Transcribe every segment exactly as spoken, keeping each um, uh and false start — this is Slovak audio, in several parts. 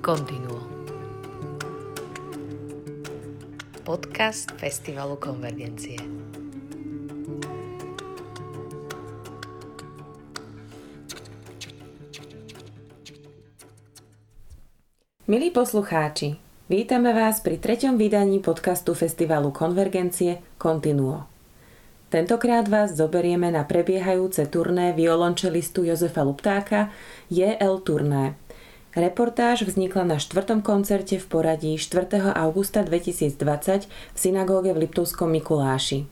Continuo. Podcast Festivalu Konvergencie. Milí poslucháči, vítame vás pri treťom vydaní podcastu Festivalu Konvergencie Continuo. Tentokrát vás zoberieme na prebiehajúce turné violončelistu Jozefa Luptáka Jel Turné. Reportáž vznikla na štvrtom koncerte v poradí štvrtého augusta dvetisícdvadsať v synagóge v Liptovskom Mikuláši.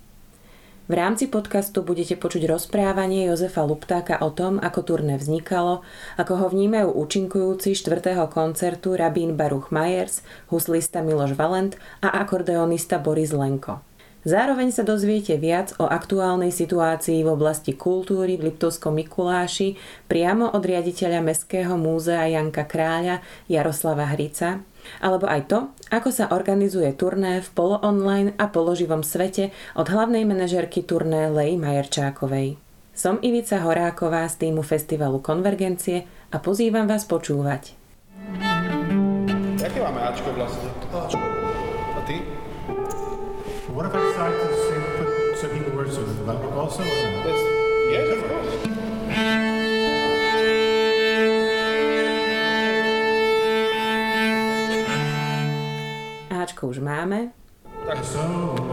V rámci podcastu budete počuť rozprávanie Jozefa Luptáka o tom, ako turné vznikalo, ako ho vnímajú účinkujúci štvrtého koncertu rabín Baruch Myers, huslista Miloš Valent a akordeonista Boris Lenko. Zároveň sa dozviete viac o aktuálnej situácii v oblasti kultúry v Liptovskom Mikuláši priamo od riaditeľa Mestského múzea Janka Kráľa Jaroslava Hrica, alebo aj to, ako sa organizuje turné v polo-online a položivom svete od hlavnej manažérky turné Leji Majerčákovej. Som Ivica Horáková z týmu Festivalu Konvergencie a pozývam vás počúvať. Jaké máme Ačko vlastne? Ačko. A ty? What if I decide to sing, put some people words with that book also? That's, yeah, of course. Ačko už máme. Tak, so.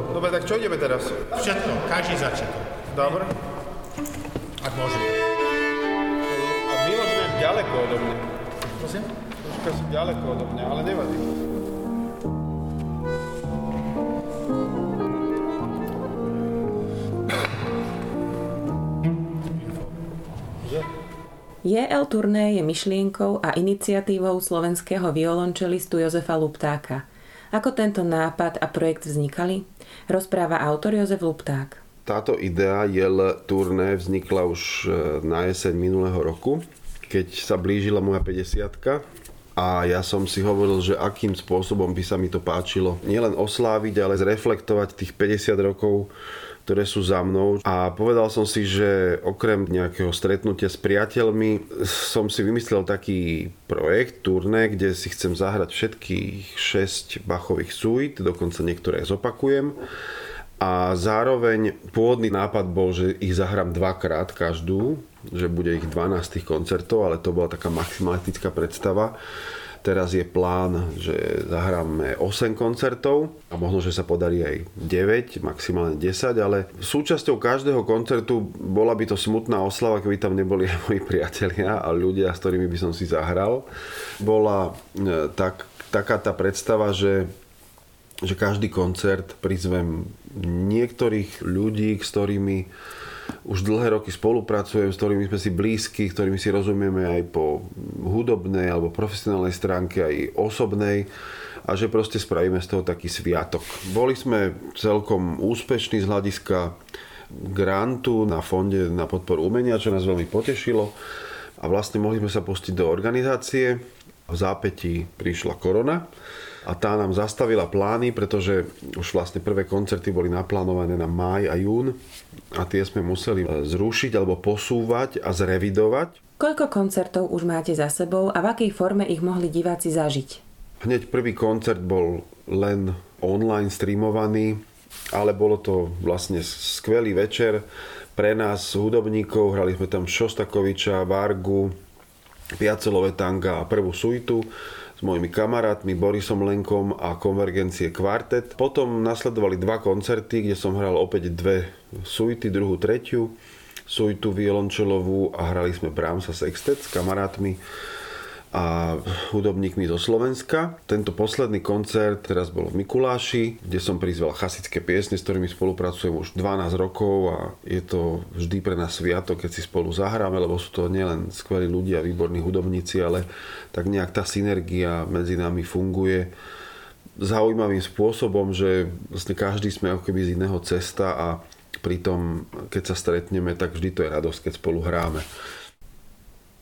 Dobre, tak čo ideme teraz? Všetko, každý začiatok. Dobre. Ak môžeme. A Miloš je ďaleko odo mňa. Prosím? Troška si ďaleko odo mňa, ale nevadí. Jel Turné je myšlienkou a iniciatívou slovenského violončelistu Jozefa Luptáka. Ako tento nápad a projekt vznikali? Rozpráva autor Jozef Lupták. Táto idea Jel Turné vznikla už na jeseň minulého roku, keď sa blížila moja päťdesiatka a ja som si hovoril, že akým spôsobom by sa mi to páčilo. Nielen osláviť, ale zreflektovať tých päťdesiat rokov, ktoré sú za mnou, a povedal som si, že okrem nejakého stretnutia s priateľmi som si vymyslel taký projekt, turné, kde si chcem zahrať všetkých šesť Bachových suít, dokonca niektoré zopakujem, a zároveň pôvodný nápad bol, že ich zahrám dvakrát každú, že bude ich dvanásť koncertov, ale to bola taká maximalistická predstava. Teraz je plán, že zahráme osem koncertov a možno, že sa podarí aj deväť, maximálne desať, ale súčasťou každého koncertu bola by to smutná oslava, keby tam neboli aj moji priatelia a ľudia, s ktorými by som si zahral. Bola tak, taká tá predstava, že, že každý koncert prizvem niektorých ľudí, s ktorými už dlhé roky spolupracujem, s ktorými sme si blízki, ktorými si rozumieme aj po hudobnej alebo profesionálnej stránke, aj osobnej, a že proste spravíme z toho taký sviatok. Boli sme celkom úspešní z hľadiska grantu na Fonde na podporu umenia, čo nás veľmi potešilo, a vlastne mohli sme sa pustiť do organizácie. V zápätí prišla korona a tá nám zastavila plány, pretože už vlastne prvé koncerty boli naplánované na máj a jún a tie sme museli zrušiť alebo posúvať a zrevidovať. Koľko koncertov už máte za sebou a v akej forme ich mohli diváci zažiť? Hneď prvý koncert bol len online streamovaný, ale bolo to vlastne skvelý večer pre nás hudobníkov. Hrali sme tam Šostakoviča, Vargu, Piacelové tanga a prvú suitu s mojimi kamarátmi Borisom Lenkom a Konvergencie Quartet. Potom nasledovali dva koncerty, kde som hral opäť dve suity, druhú, tretiu suitu violončelovú a hrali sme Brahmsa sextet s kamarátmi a hudobníkmi zo Slovenska. Tento posledný koncert teraz bol v Mikuláši, kde som prizval chasické piesne, s ktorými spolupracujem už dvanásť rokov, a je to vždy pre nás sviatok, keď si spolu zahráme, lebo sú to nielen skvelí ľudia, výborní hudobníci, ale tak nejak tá synergia medzi nami funguje zaujímavým spôsobom, že vlastne každý sme ako keby z iného cesta a pritom keď sa stretneme, tak vždy to je radosť, keď spolu hráme.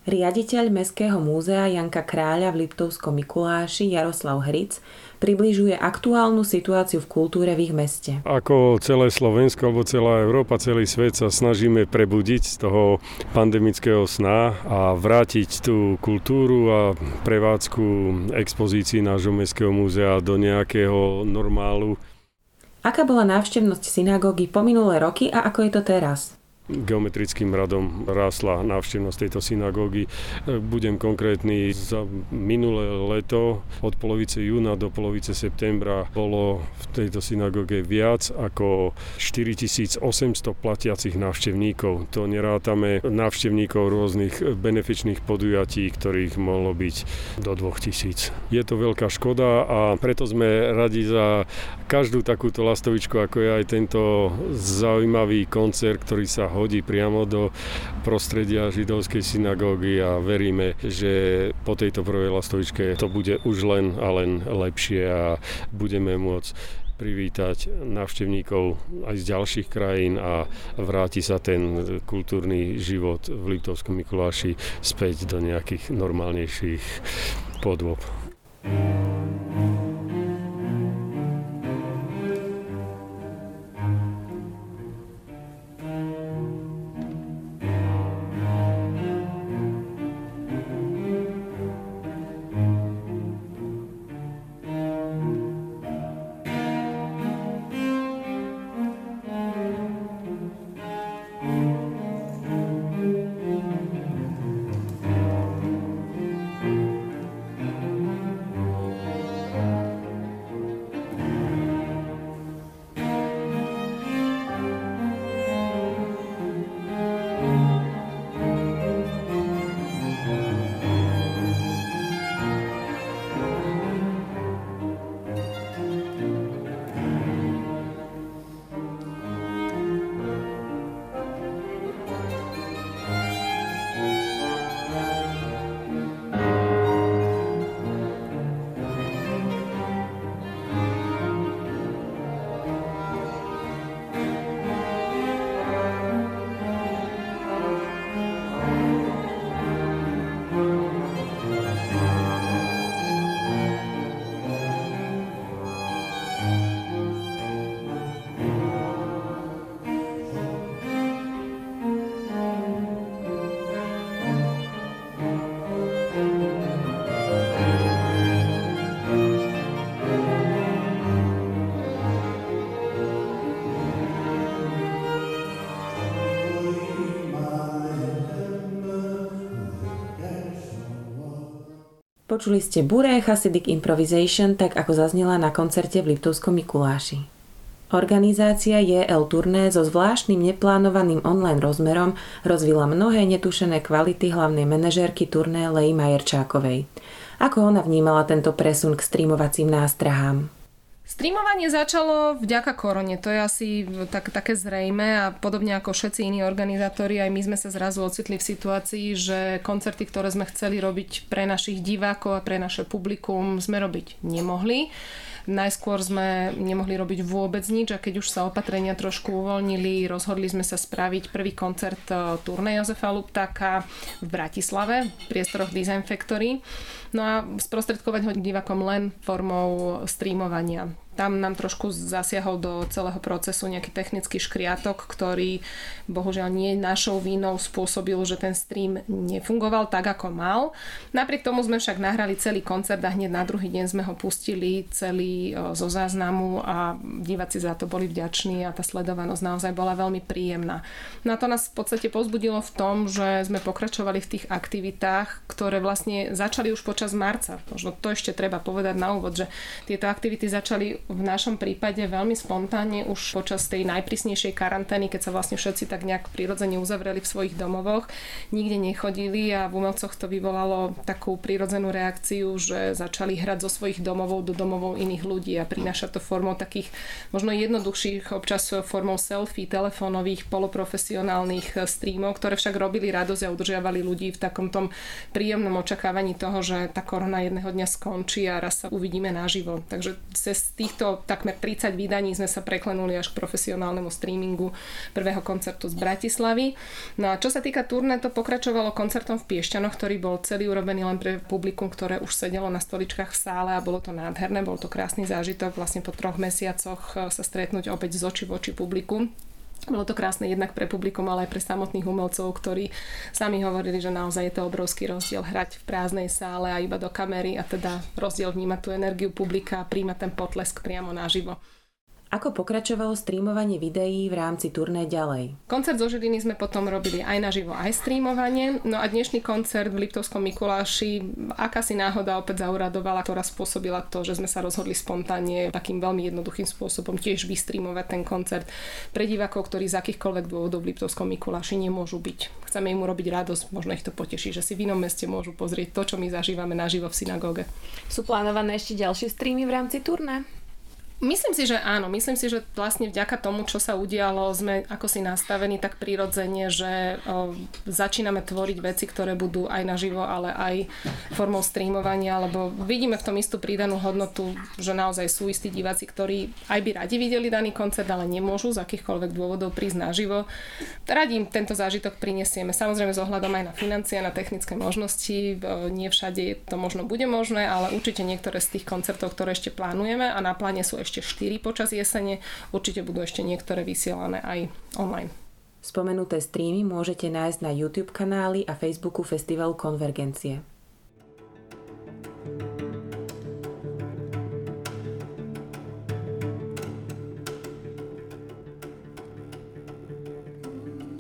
Riaditeľ Mestského múzea Janka Kráľa v Liptovskom Mikuláši Jaroslav Hric približuje aktuálnu situáciu v kultúre v ich meste. Ako celé Slovensko, alebo celá Európa, celý svet sa snažíme prebudiť z toho pandemického sna a vrátiť tú kultúru a prevádzku expozícií nášho Mestského múzea do nejakého normálu. Aká bola návštevnosť synagógy po minulé roky a ako je to teraz? Geometrickým radom rásla návštevnosť tejto synagógy. Budem konkrétny, za minulé leto od polovice júna do polovice septembra bolo v tejto synagóge viac ako štyritisícosemsto platiacich návštevníkov. To nerátame návštevníkov rôznych benefičných podujatí, ktorých mohlo byť do dvetisíc. Je to veľká škoda a preto sme radi za každú takúto lastovičku, ako je aj tento zaujímavý koncert, ktorý sa hodí priamo do prostredia židovskej synagógy a veríme, že po tejto prvej lastovičke to bude už len a len lepšie a budeme môcť privítať návštevníkov aj z ďalších krajín a vráti sa ten kultúrny život v Liptovskom Mikuláši späť do nejakých normálnejších podôb. Počuli ste Bure Hasidic Improvisation, tak ako zaznela na koncerte v Liptovskom Mikuláši. Organizácia Jel Turné so zvláštnym neplánovaným online rozmerom rozvila mnohé netušené kvality hlavnej manažérky turné Leji Majerčákovej. Ako ona vnímala tento presun k streamovacím nástrahám? Streamovanie začalo vďaka korone, to je asi tak, také zrejmé a podobne ako všetci iní organizátori, aj my sme sa zrazu ocitli v situácii, že koncerty, ktoré sme chceli robiť pre našich divákov a pre naše publikum, sme robiť nemohli. Najskôr sme nemohli robiť vôbec nič a keď už sa opatrenia trošku uvoľnili, rozhodli sme sa spraviť prvý koncert turné Jozefa Luptáka v Bratislave, v priestoroch Design Factory. No a sprostredkovať ho divákom len formou streamovania. Tam nám trošku zasiahol do celého procesu nejaký technický škriatok, ktorý bohužiaľ nie našou vinou spôsobil, že ten stream nefungoval tak, ako mal. Napriek tomu sme však nahrali celý koncert a hneď na druhý deň sme ho pustili celý zo záznamu a diváci za to boli vďační a tá sledovanosť naozaj bola veľmi príjemná. No a to nás v podstate povzbudilo v tom, že sme pokračovali v tých aktivitách, ktoré vlastne začali už počas marca. Možno to ešte treba povedať na úvod, že tieto aktivity začali v našom prípade veľmi spontánne už počas tej najprísnejšej karantény, keď sa vlastne všetci tak nejak prirodzene uzavreli v svojich domovoch, nikde nechodili a v umelcoch to vyvolalo takú prirodzenú reakciu, že začali hrať zo svojich domovov do domovov iných ľudí a prináša to formou takých možno jednoduchších, občas formou selfie, telefónových, poloprofesionálnych streamov, ktoré však robili radosť a udržiavali ľudí v takomto príjemnom očakávaní toho, že tá korona jedného dňa skončí a raz sa uvidíme naživo. Takže cez tých týchto takmer tridsať vydaní sme sa preklenuli až k profesionálnemu streamingu prvého koncertu z Bratislavy. No a čo sa týka turné, to pokračovalo koncertom v Piešťanoch, ktorý bol celý urobený len pre publikum, ktoré už sedelo na stoličkách v sále, a bolo to nádherné, bol to krásny zážitok vlastne po troch mesiacoch sa stretnúť opäť z oči v oči publikum. Bolo to krásne jednak pre publikum, ale aj pre samotných umelcov, ktorí sami hovorili, že naozaj je to obrovský rozdiel hrať v prázdnej sále a iba do kamery, a teda rozdiel vnímať tú energiu publika a príjmať ten potlesk priamo naživo. Ako pokračovalo streamovanie videí v rámci turné ďalej? Koncert zo Žiliny sme potom robili aj naživo, aj streamovanie. No a dnešný koncert v Liptovskom Mikuláši, akási náhoda opäť zauradovala, ktorá spôsobila to, že sme sa rozhodli spontánne takým veľmi jednoduchým spôsobom tiež vystreamovať ten koncert pre divákov, ktorí z akýchkoľvek dôvodov v Liptovskom Mikuláši nemôžu byť. Chceme im urobiť radosť, možno ich to poteší, že si v inom meste môžu pozrieť to, čo my zažívame naživo v synagóge. Sú plánované ešte ďalšie streamy v rámci turné? Myslím si, že áno. Myslím si, že vlastne vďaka tomu, čo sa udialo, sme ako si nastavení tak prirodzene, že o, začíname tvoriť veci, ktoré budú aj naživo, ale aj formou streamovania, lebo vidíme v tom istú pridanú hodnotu, že naozaj sú istí diváci, ktorí aj by radi videli daný koncert, ale nemôžu z akýchkoľvek dôvodov prísť naživo. Radi im tento zážitok prinesieme. Samozrejme s ohľadom aj na financie, na technické možnosti. O, nie všade to možno bude možné, ale určite niektoré z tých koncertov, ktoré ešte plánujeme a na pláne sú ešte ešte štyri počas jesene. Určite budú ešte niektoré vysielané aj online. Spomenuté streamy môžete nájsť na YouTube kanáli a Facebooku Festivalu Konvergencie.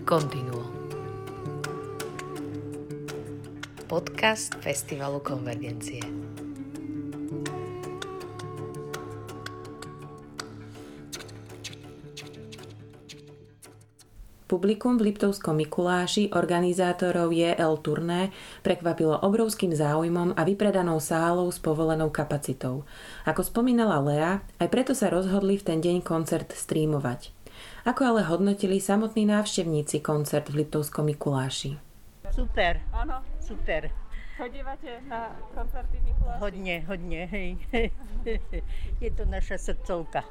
Continuo. Podcast Festivalu Konvergencie. Publikum v Liptovskom Mikuláši organizátorov Jel Turné prekvapilo obrovským záujmom a vypredanou sálou s povolenou kapacitou. Ako spomínala Lea, aj preto sa rozhodli v ten deň koncert streamovať. Ako ale hodnotili samotní návštevníci koncert v Liptovskom Mikuláši? Super, áno, super. Chodívate na koncerty v Mikuláši? Hodne, hodne, hej. Je to naša srdcovka.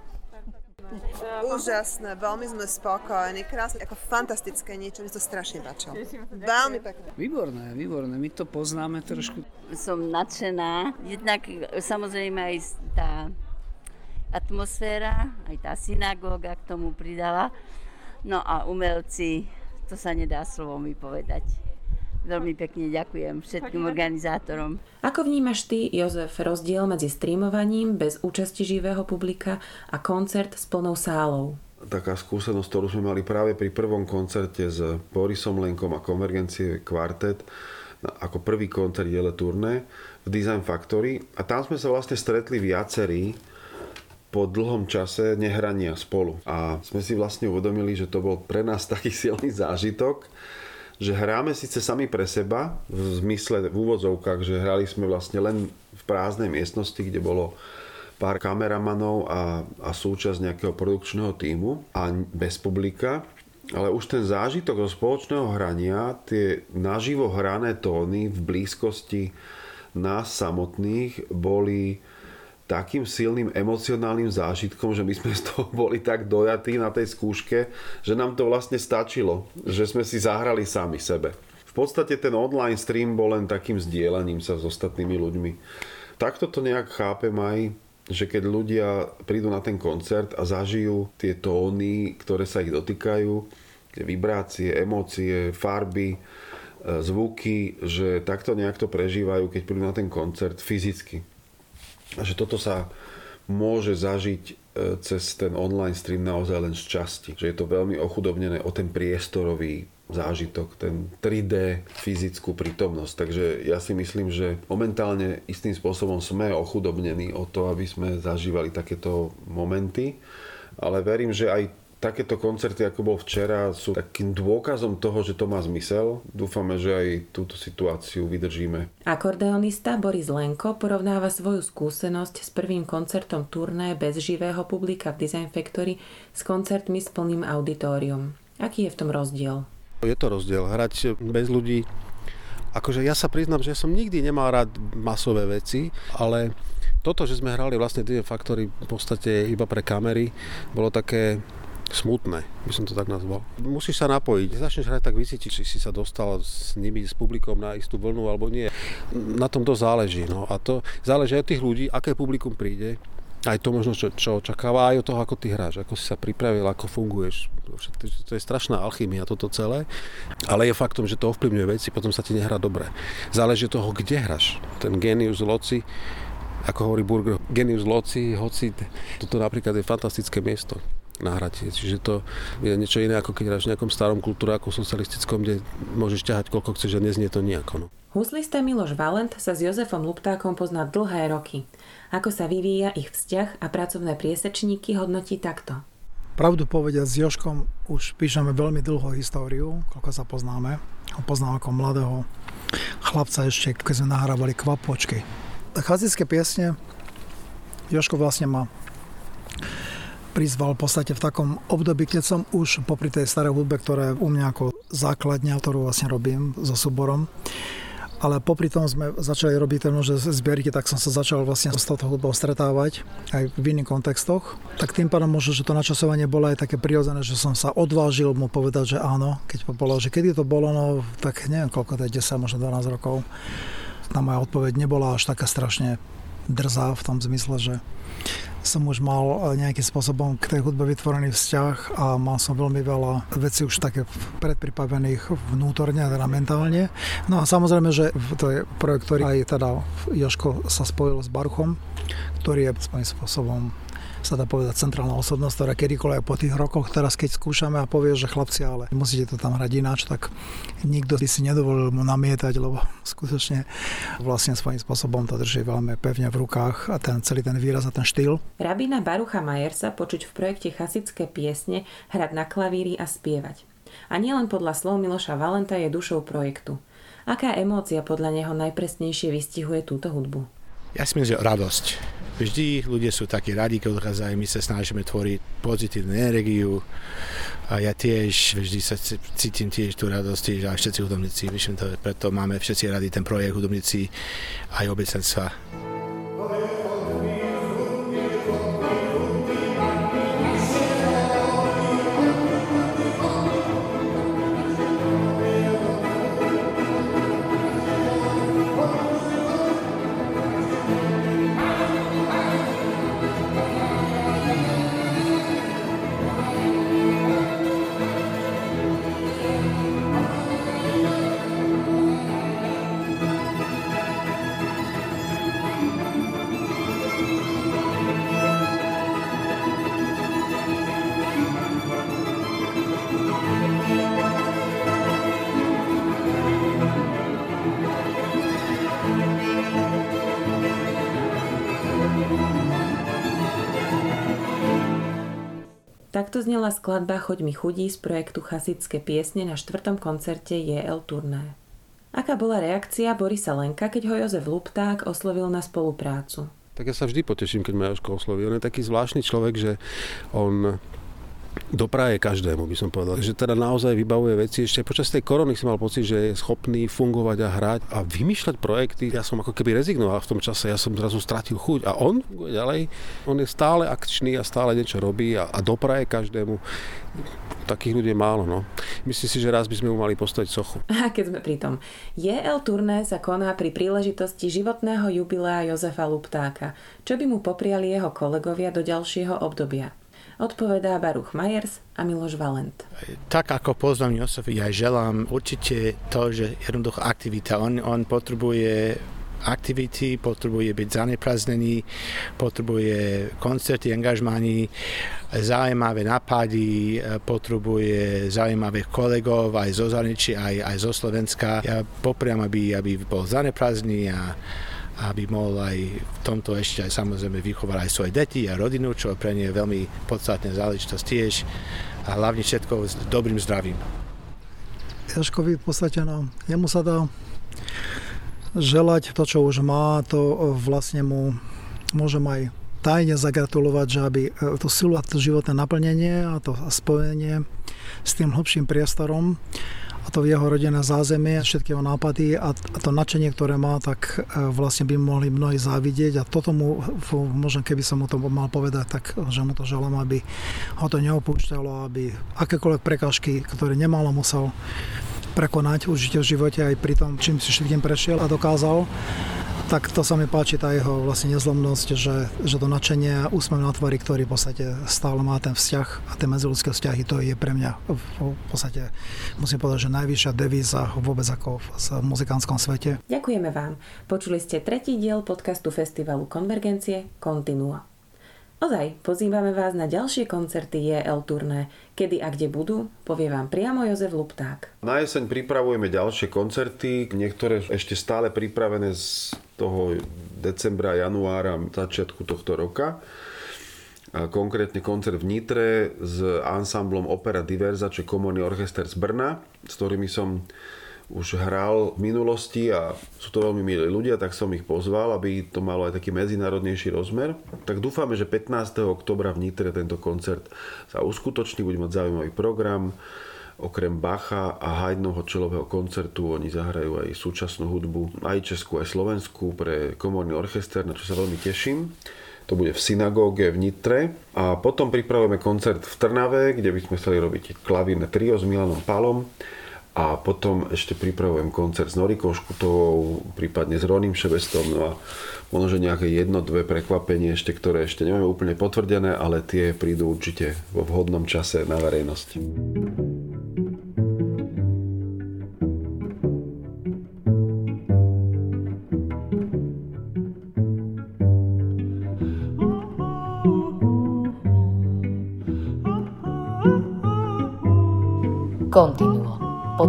Úžasné, veľmi sme spokojní, krásne, ako fantastické niečo, mi to strašne páčilo. Veľmi pekné. Výborné, výborné, my to poznáme trošku. Som nadšená, jednak samozrejme aj tá atmosféra, aj tá synagóga k tomu pridala. No a umelci, to sa nedá slovom vypovedať. Veľmi pekne ďakujem všetkým organizátorom. Ako vnímaš ty, Jozef, rozdiel medzi streamovaním bez účasti živého publika a koncert s plnou sálou? Taká skúsenosť, ktorú sme mali práve pri prvom koncerte s Borisom Lenkom a Konvergencie Quartet, ako prvý koncert Jel Turné v Design Factory, a tam sme sa vlastne stretli viacerí po dlhom čase nehrania spolu. A sme si vlastne uvedomili, že to bol pre nás taký silný zážitok, že hráme síce sami pre seba, v zmysle v úvodzovkách, že hrali sme vlastne len v prázdnej miestnosti, kde bolo pár kameramanov a, a súčasť nejakého produkčného tímu a bez publika, ale už ten zážitok zo spoločného hrania, tie naživo hrané tóny v blízkosti nás samotných boli takým silným emocionálnym zážitkom, že my sme z toho boli tak dojatí na tej skúške, že nám to vlastne stačilo, že sme si zahrali sami sebe. V podstate ten online stream bol len takým zdieľaním sa s ostatnými ľuďmi. Takto to nejak chápem aj, že keď ľudia prídu na ten koncert a zažijú tie tóny, ktoré sa ich dotýkajú, tie vibrácie, emócie, farby, zvuky, že takto nejak to prežívajú, keď prídu na ten koncert fyzicky. A že toto sa môže zažiť cez ten online stream naozaj len z časti. Že je to veľmi ochudobnené o ten priestorový zážitok, ten tri dé fyzickú prítomnosť. Takže ja si myslím, že momentálne istým spôsobom sme ochudobnení o to, aby sme zažívali takéto momenty. Ale verím, že aj takéto koncerty, ako bol včera, sú takým dôkazom toho, že to má zmysel. Dúfame, že aj túto situáciu vydržíme. Akordeonista Boris Lenko porovnáva svoju skúsenosť s prvým koncertom turné bez živého publika v Design Factory s koncertmi s plným auditorium. Aký je v tom rozdiel? Je to rozdiel. Hrať bez ľudí. Akože ja sa priznám, že som nikdy nemal rád masové veci, ale toto, že sme hrali vlastne Design Factory v podstate iba pre kamery, bolo také smutné, by som to tak nazval. Musíš sa napojiť, začneš hrať, tak vysítiš, či si sa dostal s nimi, s publikom na istú vlnu alebo nie. Na tom to záleží, no a to záleží aj od tých ľudí, aké publikum príde, aj to možno, čo, čo očakáva, aj od toho, ako ty hráš, ako si sa pripravil, ako funguješ. To je strašná alchymia, toto celé, ale je faktom, že to ovplyvňuje veci, potom sa ti nehrá dobre. Záleží od toho, kde hráš. Ten genius loci, ako hovorí Burger, genius loci, hoci, toto napríklad je fantastické miesto na hratie. Čiže to je niečo iné, ako keď hráš v nejakom starom kultúráku socialistickom, kde môžeš ťahať koľko chceš a neznie to nejako. No. Huslista Miloš Valent sa s Jozefom Luptákom pozná dlhé roky. Ako sa vyvíja ich vzťah a pracovné priesečníky hodnotí takto. Pravdu povedať, s Jožkom už píšeme veľmi dlhú históriu, koľko sa poznáme. Ho poznám ako mladého chlapca ešte, keď sme nahrávali Kvapočky. Chazické piesne Jožko vlastne má prizval v podstate v takom období, keď som už popri tej starej hudbe, ktorá je u mňa ako základňa, ktorú vlastne robím so súborom. Ale popri tom sme začali robiť ten množstvo zbierky, tak som sa začal vlastne s touto hudbou stretávať aj v iných kontextoch. Tak tým pádom možno, že to načasovanie bolo aj také prirodzené, že som sa odvážil mu povedať, že áno, keď povedal, že kedy to bolo, no tak neviem koľko, to je desať, možno dvanásť rokov. Tá moja odpoveď nebola až taká strašne drzá v tom zmysle, že som už mal nejakým spôsobom k tej hudbe vytvorený vzťah a mal som veľmi veľa vecí už také predpripravených vnútorne, teda mentálne. No a samozrejme, že to je projekt, ktorý aj teda Jožko sa spojil s Baruchom, ktorý je svojím spôsobom, sa dá povedať, centrálna osobnosť, ktorá kedykoľvek po tých rokoch, teraz keď skúšame a povie, že chlapci, ale musíte to tam hrať ináč, tak nikto by si nedovolil mu namietať, lebo skutočne vlastne svojím spôsobom to drží veľmi pevne v rukách a ten celý ten výraz a ten štýl. Rabína Barucha Myersa počuť v projekte Chasické piesne hrať na klavíri a spievať. A nielen podľa slov Miloša Valenta je dušou projektu. Aká emócia podľa neho najpresnejšie vystihuje túto hudbu? Ja si myslím, že radosť. Vždy ľudia sú takí radi, keď odchádzajú, my sa snažíme tvoriť pozitívnu energiu a ja tiež vždy sa cítim tiež tú radosť tiež, a všetci hudobníci, myslím to, preto máme všetci radi ten projekt hudobníci aj obecenstva. Takto znela skladba Choď mi chudí z projektu Chasické piesne na štvrtom koncerte Jel Turné. Aká bola reakcia Borisa Lenka, keď ho Jozef Lupták oslovil na spoluprácu? Tak ja sa vždy poteším, keď ma Jožko osloví. On je taký zvláštny človek, že on dopraje každému, by som povedal. Že teda naozaj vybavuje veci. Ešte počas tej korony som mal pocit, že je schopný fungovať a hrať a vymýšľať projekty. Ja som ako keby rezignoval v tom čase, ja som zrazu stratil chuť a on funguje ďalej. On je stále akčný a stále niečo robí a, a dopraje každému. Takých ľudí je málo, no. Myslím si, že raz by sme mu mali postaviť sochu. A keď sme pri tom. Jel Turné sa koná pri príležitosti životného jubilea Jozefa Luptáka. Čo by mu popriali jeho kolegovia do ďalšieho obdobia? Odpovedá Baruch Myers a Miloš Valent. Tak ako poznám Jozefa, ja želám určite to, že jednoducho aktivita. On, on potrebuje aktivity, potrebuje byť zaneprázdnený, potrebuje koncerty, angažmány, zaujímavé nápady, potrebuje zaujímavých kolegov aj zo zahraničia, aj, aj zo Slovenska. Ja popriam, aby, aby bol zaneprázdnený a aby mohol aj v tomto ešte aj samozrejme vychovať aj svoje deti a rodinu, čo pre nie je veľmi podstatná záležitosť tiež a hlavne všetko s dobrým zdravím. Jožkovi v podstate, no, jemu sa dá želať to, čo už má, to vlastne mu môžem aj tajne zagratulovať, že aby to silu a to životné naplnenie a to spojenie s tým hlbším priestorom a to jeho rodinné zázemie, všetky jeho nápady a to nadšenie, ktoré má, tak vlastne by mohli mnohí závidieť a toto mu, možno keby som mu to mal povedať, tak že mu to želám, aby ho to neopúšťalo, aby akékoľvek prekážky, ktoré nemalo, musel prekonať určite v živote aj pri tom, čím si všetkým prešiel a dokázal. Tak to sa mi páči, tá jeho vlastne nezlomnosť, že, že to nadšenie a úsmev na tvári, ktorý v podstate stále má ten vzťah a tie medziľudské vzťahy, to je pre mňa v podstate, musím povedať, že najvyššia devíza vôbec ako v muzikánskom svete. Ďakujeme vám. Počuli ste tretí diel podcastu festivalu Konvergencie Continua. Ozaj, pozývame vás na ďalšie koncerty Jel Turné. Kedy a kde budú, povie vám priamo Jozef Lupták. Na jeseň pripravujeme ďalšie koncerty, niektoré ešte stále pripravené z toho decembra, januára, začiatku tohto roka. Konkrétne koncert v Nitre s ansamblom Opera Diversa, čo je komorný orchester z Brna, s ktorými som už hral v minulosti a sú to veľmi milí ľudia, tak som ich pozval, aby to malo aj taký medzinárodnejší rozmer. Tak dúfame, že pätnásteho októbra v Nitre tento koncert sa uskutoční, bude mať zaujímavý program. Okrem Bacha a Haydnovho čelového koncertu oni zahrajú aj súčasnú hudbu, aj českú, aj slovenskú pre komorný orchester, na čo sa veľmi teším. To bude v synagóge v Nitre. A potom pripravujeme koncert v Trnave, kde by sme chceli robiť klavírne trio s Milanom Pálom. A potom ešte pripravujem koncert s Norikou Škutovou, prípadne s Rónim Šebestom. No a možno, že nejaké jedno, dve prekvapenie ešte, ktoré ešte nemáme úplne potvrdené, ale tie prídu určite vo vhodnom čase na verejnosť. Continuo.